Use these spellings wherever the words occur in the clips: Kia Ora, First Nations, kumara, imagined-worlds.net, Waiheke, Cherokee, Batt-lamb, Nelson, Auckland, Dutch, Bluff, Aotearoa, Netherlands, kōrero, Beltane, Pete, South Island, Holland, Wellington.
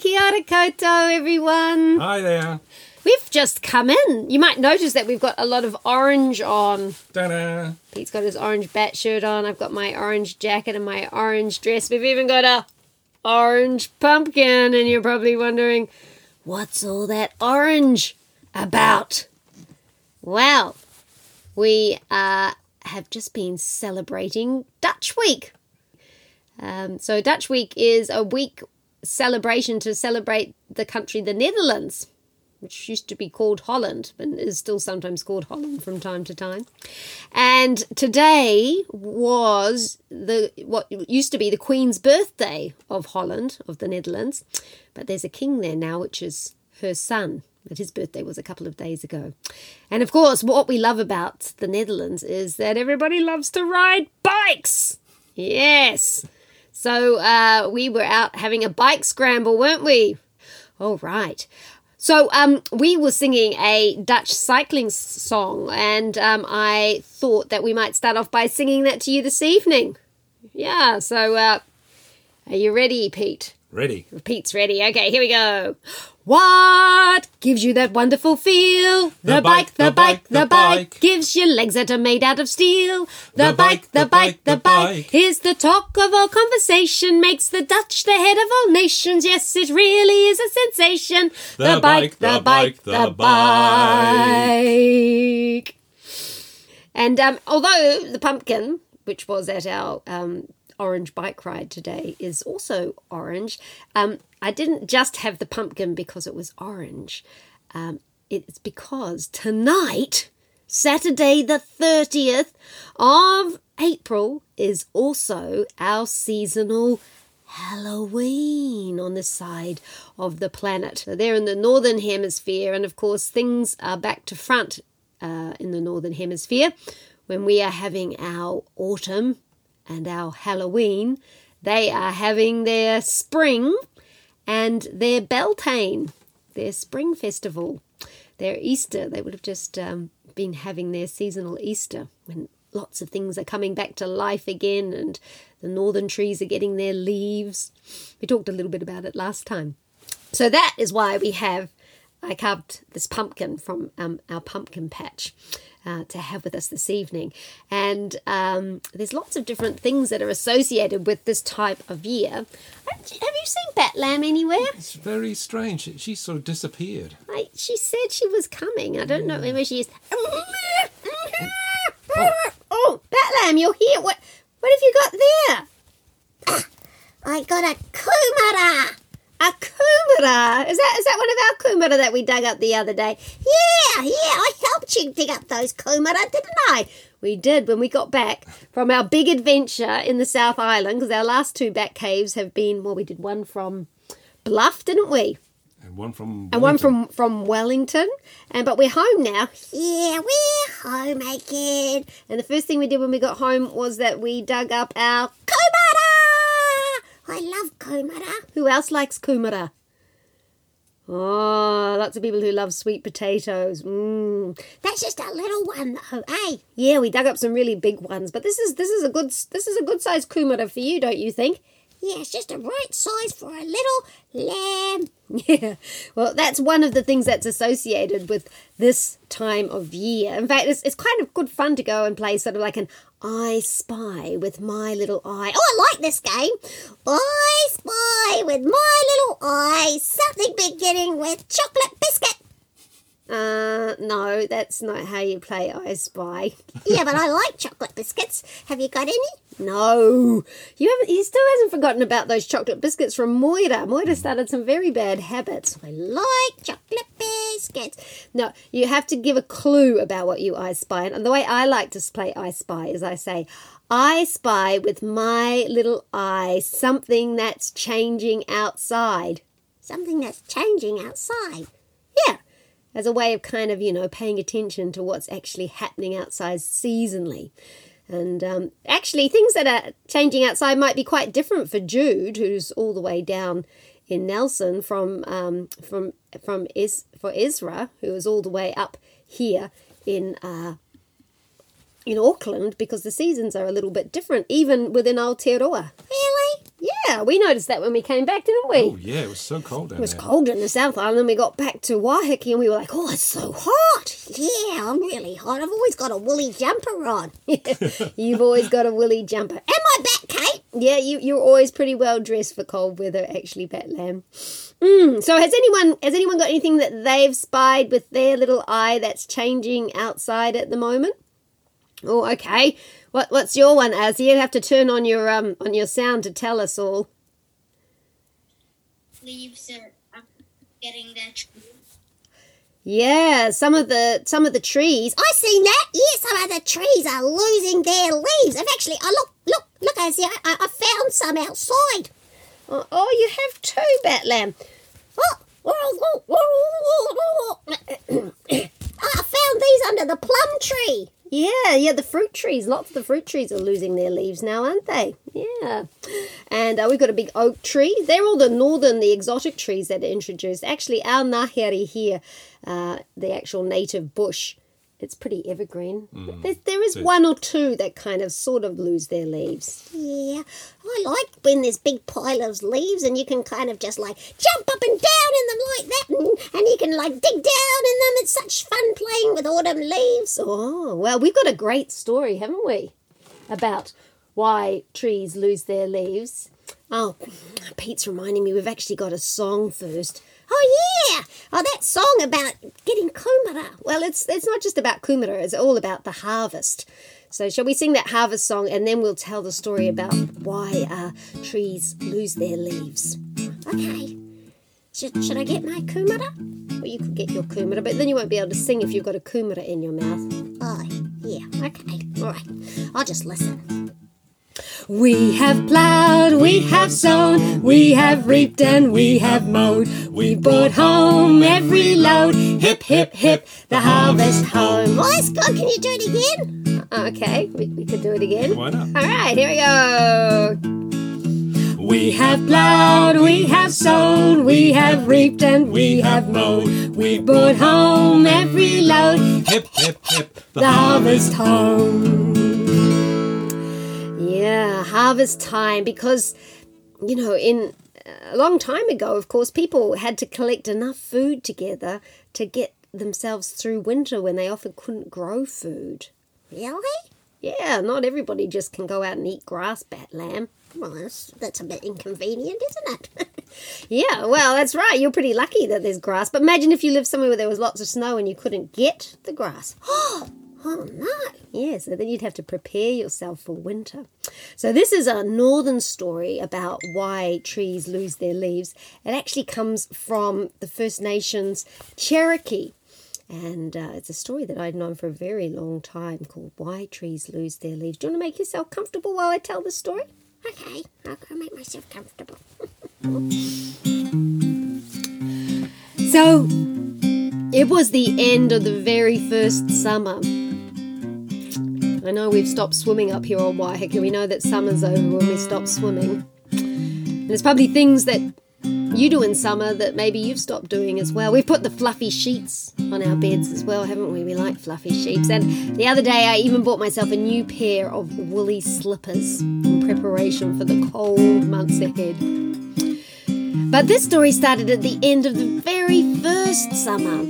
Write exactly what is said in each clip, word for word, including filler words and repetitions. Kia ora koutou, everyone. Hi there. We've just come in. You might notice that we've got a lot of orange on. Ta-da. Pete's got his orange bat shirt on. I've got my orange jacket and my orange dress. We've even got a orange pumpkin. And you're probably wondering, what's all that orange about? Well, we uh, have just been celebrating Dutch Week. Um, so Dutch Week is a week celebration to celebrate the country, the Netherlands, which used to be called Holland and is still sometimes called Holland from time to time. And today was the what used to be the Queen's birthday of Holland, of the Netherlands, but there's a king there now, which is her son. But his birthday was a couple of days ago. And of course, what we love about the Netherlands is that everybody loves to ride bikes. Yes. So uh, we were out having a bike scramble, weren't we? All right. So um, we were singing a Dutch cycling song, and um, I thought that we might start off by singing that to you this evening. Yeah, so uh, are you ready, Pete? Ready. Pete's ready. Okay, here we go. What gives you that wonderful feel? The bike, the bike, the bike gives you legs that are made out of steel. The bike, the bike, the bike is the talk of all conversation, makes the Dutch the head of all nations. Yes, it really is a sensation. The bike, the bike, the bike. And um, although the pumpkin, which was at our um, orange bike ride today, is also orange, um, I didn't just have the pumpkin because it was orange. Um, it's because tonight, Saturday the thirtieth of April, is also our seasonal Halloween on this side of the planet. So they're in the Northern Hemisphere, and of course things are back to front uh, in the Northern Hemisphere. When we are having our autumn and our Halloween, they are having their spring and their Beltane, their spring festival, their Easter. They would have just um, been having their seasonal Easter when lots of things are coming back to life again and the northern trees are getting their leaves. We talked a little bit about it last time. So that is why we have, I carved this pumpkin from um, our pumpkin patch uh, to have with us this evening. And um, there's lots of different things that are associated with this type of year. Have you seen Batt-lamb anywhere? It's very strange. She sort of disappeared. Like, she said she was coming. I don't know where she is. Oh, Batt-lamb, you're here. What What have you got there? I got a kumara. A kumara. Is that is that one of our kumara that we dug up the other day? Yeah, yeah, I helped you dig up those kumara, didn't I? We did when we got back from our big adventure in the South Island, because our last two bat caves have been, well, we did one from Bluff, didn't we? And one from Wellington. And one from, from Wellington. And but we're home now. Yeah, we're home again. And the first thing we did when we got home was that we dug up our kumara. I love kumara. Who else likes kumara? Oh, lots of people who love sweet potatoes. Mmm. That's just a little one though, eh? Yeah, we dug up some really big ones, but this is this is a good this is a good size kumara for you, don't you think? Yeah, it's just a right size for a little lamb. Yeah. Well, that's one of the things that's associated with this time of year. In fact, it's it's kind of good fun to go and play sort of like an I Spy with my little eye. Oh, I like this game. I spy with my little eye something beginning with chocolate biscuit. Uh, no, that's not how you play I Spy. Yeah, but I like chocolate biscuits. Have you got any? No. You haven't. He still hasn't forgotten about those chocolate biscuits from Moira. Moira started some very bad habits. I like chocolate biscuits. No, you have to give a clue about what you I Spy. And the way I like to play I Spy is I say, I spy with my little eye something that's changing outside. Something that's changing outside. Yeah. as a way of kind of, you know, paying attention to what's actually happening outside seasonally. And um, actually things that are changing outside might be quite different for Jude, who's all the way down in Nelson, from um, from from is for Ezra, who is all the way up here in uh, in Auckland, because the seasons are a little bit different, even within Aotearoa. Really? Yeah, we noticed that when we came back, didn't we? Oh yeah, it was so cold down there. It was there. cold in the South Island. We got back to Waiheke and we were like, oh, it's so hot. Yeah, I'm really hot. I've always got a woolly jumper on. You've always got a woolly jumper. Am I back, Kate? Yeah, you, you're always pretty well dressed for cold weather, actually, Batt-lamb. Mm, so has anyone has anyone got anything that they've spied with their little eye that's changing outside at the moment? Oh, okay. What what's your one, Azzy? You'd have to turn on your um on your sound to tell us all. Leaves are up getting their trees. Yeah, some of the some of the trees. I seen that. Yes, yeah, some of the trees are losing their leaves. I've actually, I look look look, Azzy. I, I I found some outside. Oh, oh you have two, Batt-lamb. Oh, I found these under the plum tree. Yeah, yeah, the fruit trees. Lots of the fruit trees are losing their leaves now, aren't they? Yeah. And uh, we've got a big oak tree. They're all the northern, the exotic trees that are introduced. Actually, our nahere here, uh, the actual native bush, it's pretty evergreen. Mm. There, there is one or two that kind of sort of lose their leaves. Yeah. I like when there's big pile of leaves and you can kind of just like jump up and down in them like that and, and you can like dig down in them. It's such fun playing with autumn leaves. Oh, well, we've got a great story, haven't we, about why trees lose their leaves. Oh, Pete's reminding me we've actually got a song first. Oh, yeah! Oh, that song about getting kumara. Well, it's it's not just about kumara. It's all about the harvest. So shall we sing that harvest song and then we'll tell the story about why uh, trees lose their leaves. Okay. Should, should I get my kumara? Well, you could get your kumara, but then you won't be able to sing if you've got a kumara in your mouth. Oh, yeah. Okay. All right. I'll just listen. We have ploughed, we have sown, we have reaped and we have mowed. We brought home every load, hip, hip, hip, the harvest home. Oh, that's good. Can you do it again? Okay, we, we could do it again. Why not? All right, here we go. We have ploughed, we have sown, we have reaped and we have mowed. We brought home every load, hip, hip, hip, the harvest home. Yeah, harvest time, because, you know, in a long time ago, of course, people had to collect enough food together to get themselves through winter when they often couldn't grow food. Really? Yeah, not everybody just can go out and eat grass, Batt-lamb. Well, that's, that's a bit inconvenient, isn't it? Yeah, well, that's right. You're pretty lucky that there's grass. But imagine if you lived somewhere where there was lots of snow and you couldn't get the grass. Oh! Oh, no. Yeah, so then you'd have to prepare yourself for winter. So this is a northern story about why trees lose their leaves. It actually comes from the First Nations Cherokee. And uh, it's a story that I've known for a very long time called Why Trees Lose Their Leaves. Do you want to make yourself comfortable while I tell the story? Okay, I'll go make myself comfortable. So it was the end of the very first summer. I know we've stopped swimming up here on Waiheke. We know that summer's over when we stop swimming. And there's probably things that you do in summer that maybe you've stopped doing as well. We've put the fluffy sheets on our beds as well, haven't we? We like fluffy sheets. And the other day I even bought myself a new pair of woolly slippers in preparation for the cold months ahead. But this story started at the end of the very first summer.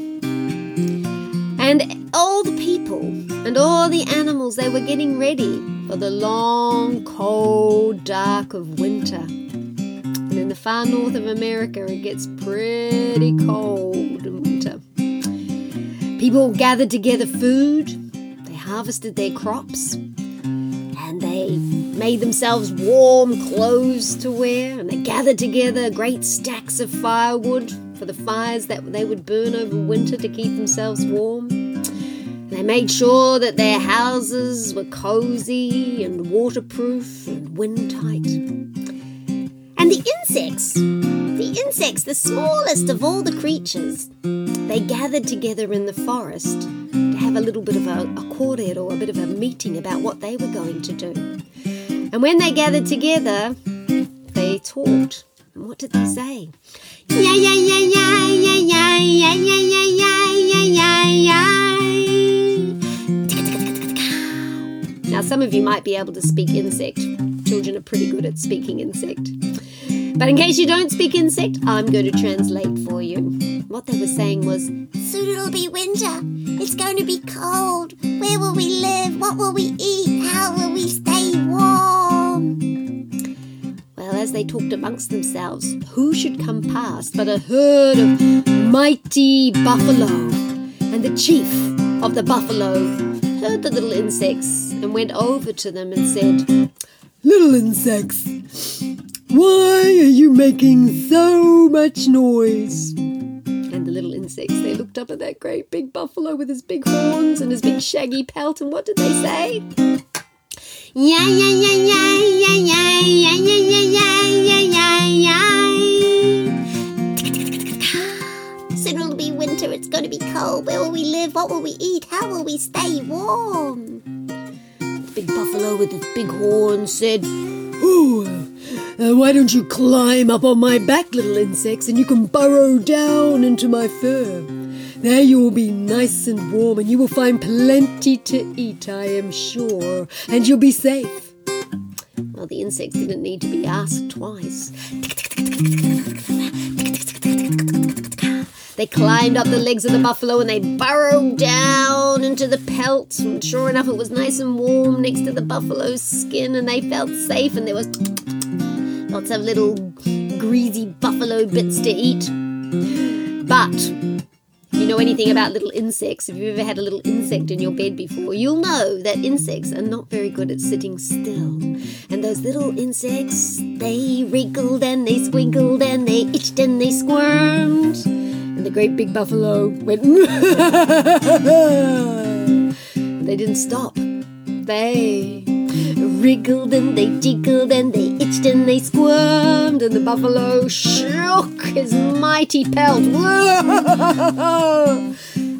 And all the people and all the animals, they were getting ready for the long, cold, dark of winter. And in the far north of America, it gets pretty cold in winter. People gathered together food, they harvested their crops, and they made themselves warm clothes to wear, and they gathered together great stacks of firewood for the fires that they would burn over winter to keep themselves warm. They made sure that their houses were cosy and waterproof and windtight. And the insects, the the insects, the smallest of all the creatures. They gathered together in the forest to have a little bit of a, a kōrero, a bit of a meeting about what they were going to do. And when they gathered together, they talked. And what did they say? Yay, yay, yay, yay, yay, yay, yay, yay, yay, yay, yay. Now, some of you might be able to speak insect. Children are pretty good at speaking insect. But in case you don't speak insect, I'm going to translate for you. What they were saying was, soon it'll be winter. It's going to be cold. Where will we live? What will we eat? How will we stay warm? Well, as they talked amongst themselves, who should come past but a herd of mighty buffalo? And the chief of the buffalo heard the little insects and went over to them and said, little insects, why are you making so much noise? And the little insects, they looked up at that great big buffalo with his big horns and his big shaggy pelt, and what did they say? Yay, yay, yay, yay, yay, yay, yay, yay, yay, yay, yay, yay. Soon it'll be winter, it's going to be cold. Where will we live? What will we eat? How will we stay warm? The big buffalo with his big horns said, ooh, Uh, why don't you climb up on my back, little insects, and you can burrow down into my fur. There you will be nice and warm, and you will find plenty to eat, I am sure, and you'll be safe. Well, the insects didn't need to be asked twice. They climbed up the legs of the buffalo and they burrowed down into the pelt. And sure enough, it was nice and warm next to the buffalo's skin, and they felt safe, and there was lots of little greasy buffalo bits to eat. But if you know anything about little insects, if you've ever had a little insect in your bed before, you'll know that insects are not very good at sitting still. And those little insects, they wriggled and they squiggled and they itched and they squirmed. And the great big buffalo went, they didn't stop. They wriggled and they jiggled and they itched and they squirmed, and the buffalo shook his mighty pelt.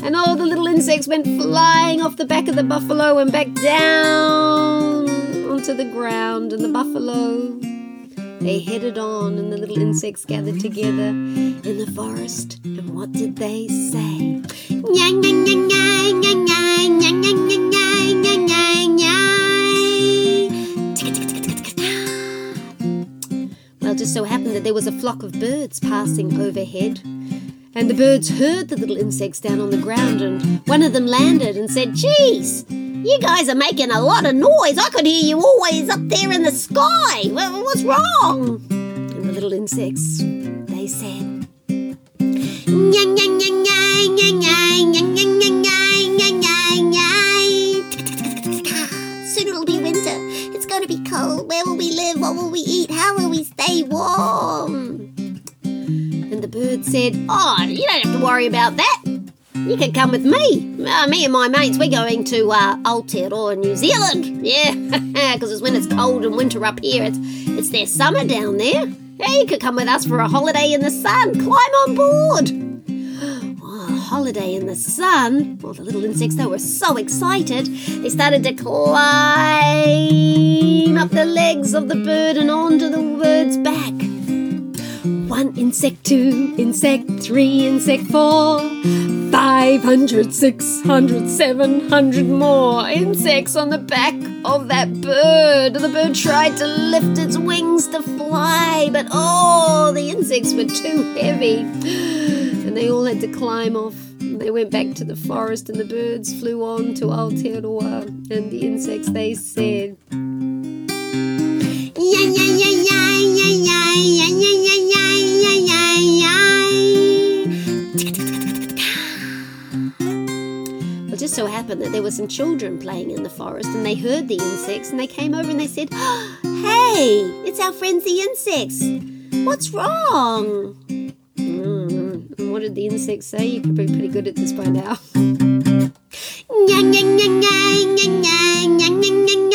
And all the little insects went flying off the back of the buffalo and back down onto the ground, and the buffalo, they headed on, and the little insects gathered together in the forest, and what did they say? Yang, yang, yang, yang, yang, yang, yang, yang, yang. It just so happened that there was a flock of birds passing overhead, and the birds heard the little insects down on the ground, and one of them landed and said, geez, you guys are making a lot of noise. I could hear you always up there in the sky. What's wrong? And the little insects, they said, yang, yang, yang, yang, yang, yang, yang, yang, yang, yang, yang, yang. Soon it'll be winter. It's going to be cold. Where will we live? What will we eat? How will we stay warm? And the bird said, oh, you don't have to worry about that. You can come with me. Uh, me and my mates, we're going to uh, Aotearoa, New Zealand. Yeah, because it's when it's cold and winter up here. It's, it's their summer down there. Yeah, you could come with us for a holiday in the sun. Climb on board. Oh, a holiday in the sun. Well, the little insects, they were so excited. They started to climb up the legs of the bird and onto the bird's back. One insect, two insect, three insect, four, five hundred, six hundred, seven hundred more insects on the back of that bird. The bird tried to lift its wings to fly, but oh, the insects were too heavy, and they all had to climb off. They went back to the forest, and the birds flew on to Aotearoa, and the insects, they said, yeah, yeah, yeah, yeah, yeah, yeah, yeah, yeah, yeah, yeah, yeah, yeah. Well, it just so happened that there were some children playing in the forest, and they heard the insects, and they came over and they said, hey, it's our friends the insects. What's wrong? Mm, and what did the insects say? You could be pretty good at this by now. Yang, yang, yang, yang, yang, yang, yang, yang, yang, yang,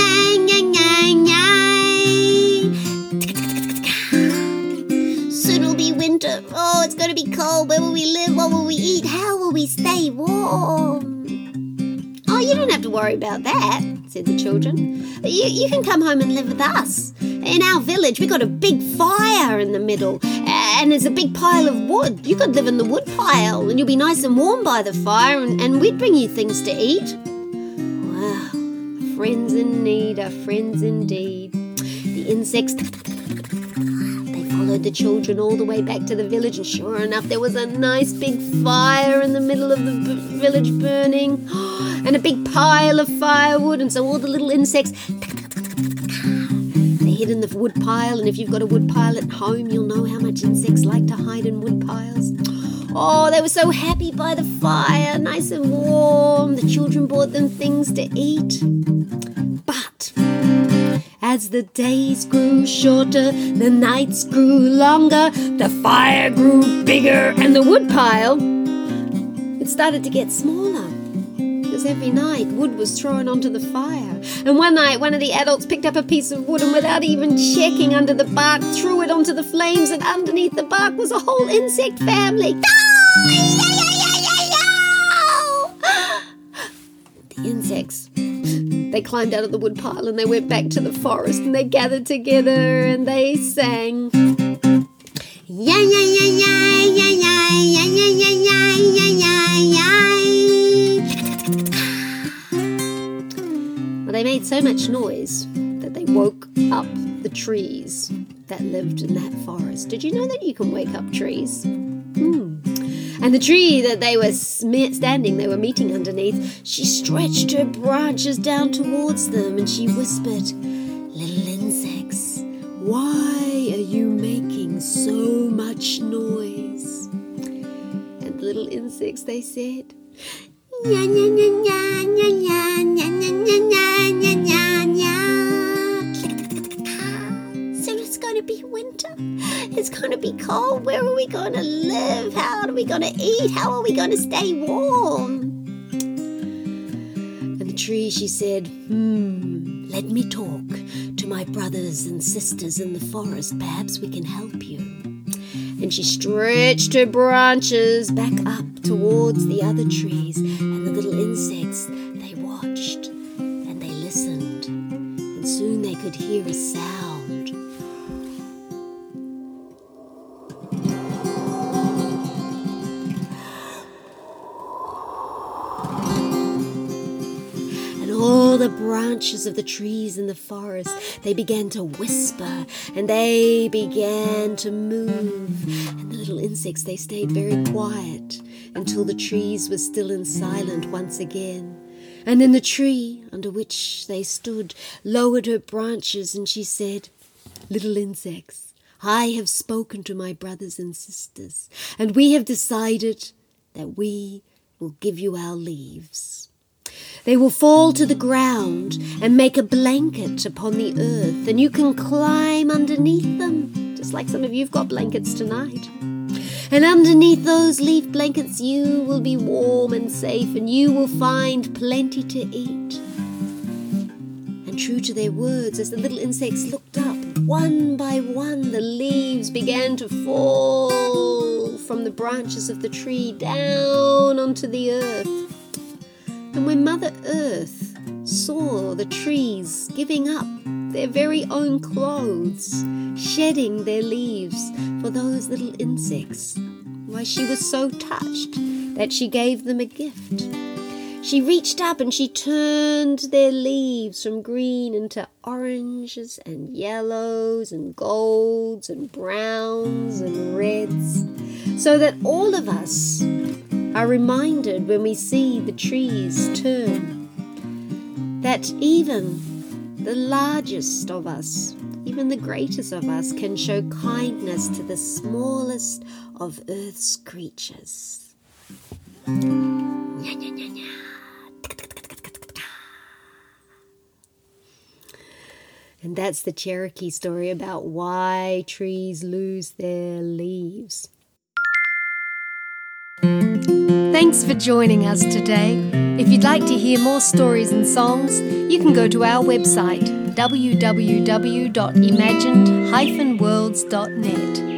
yang, yang, yang. Soon it'll be winter. it's going to be cold. Where will we live? What will we eat? How will we stay warm? Oh, you don't have to worry about that, said the children. You, you can come home and live with us. In our village, we got a big fire in the middle, and there's a big pile of wood. You could live in the wood pile, and you'll be nice and warm by the fire, and, and we'd bring you things to eat. Wow, friends in need are friends indeed. The insects, they followed the children all the way back to the village, and sure enough, there was a nice big fire in the middle of the b- village burning, and a big pile of firewood, and so all the little insects, in the wood pile, and if you've got a wood pile at home, you'll know how much insects like to hide in wood piles. Oh, they were so happy by the fire, nice and warm. The children brought them things to eat. But as the days grew shorter, the nights grew longer, the fire grew bigger, and the wood pile, it started to get smaller. Every night wood was thrown onto the fire, and one night one of the adults picked up a piece of wood and without even checking under the bark threw it onto the flames, and underneath the bark was a whole insect family. The insects, they climbed out of the wood pile and they went back to the forest, and they gathered together and they sang. Yeah, yeah, yeah, yeah, yeah, yeah, yeah, yeah, yeah, yeah, yeah, yeah. They made so much noise that they woke up the trees that lived in that forest. Did you know that you can wake up trees? Hmm. And the tree that they were standing, they were meeting underneath, she stretched her branches down towards them and she whispered, "Little insects, why are you making so much noise?" And the little insects, they said, "Nya, nya, nya, nya, nya, nya, nya, nya, nya, nya, nya, nya." Soon it's going to be winter. It's going to be cold. Where are we going to live? How are we going to eat? How are we going to stay warm? And the tree, she said, hmm, "Let me talk to my brothers and sisters in the forest. Perhaps we can help you." And she stretched her branches back up towards the other trees, and the little insects, they watched and they listened, and soon they could hear a sound. And all the branches of the trees in the forest, they began to whisper and they began to move, and the little insects, they stayed very quiet until the trees were still and silent once again. And then the tree under which they stood lowered her branches, and she said, "Little insects, I have spoken to my brothers and sisters, and we have decided that we will give you our leaves. They will fall to the ground and make a blanket upon the earth, and you can climb underneath them, just like some of you've got blankets tonight. And underneath those leaf blankets you will be warm and safe, and you will find plenty to eat." And true to their words, as the little insects looked up, one by one the leaves began to fall from the branches of the tree down onto the earth. And when Mother Earth saw the trees giving up their very own clothes, shedding their leaves for those little insects, why, she was so touched that she gave them a gift. She reached up and she turned their leaves from green into oranges and yellows and golds and browns and reds, so that all of us are reminded when we see the trees turn that even the largest of us, even the greatest of us, can show kindness to the smallest of Earth's creatures. And that's the Cherokee story about why trees lose their leaves. Thanks for joining us today. If you'd like to hear more stories and songs, you can go to our website, w w w dot imagined dash worlds dot net.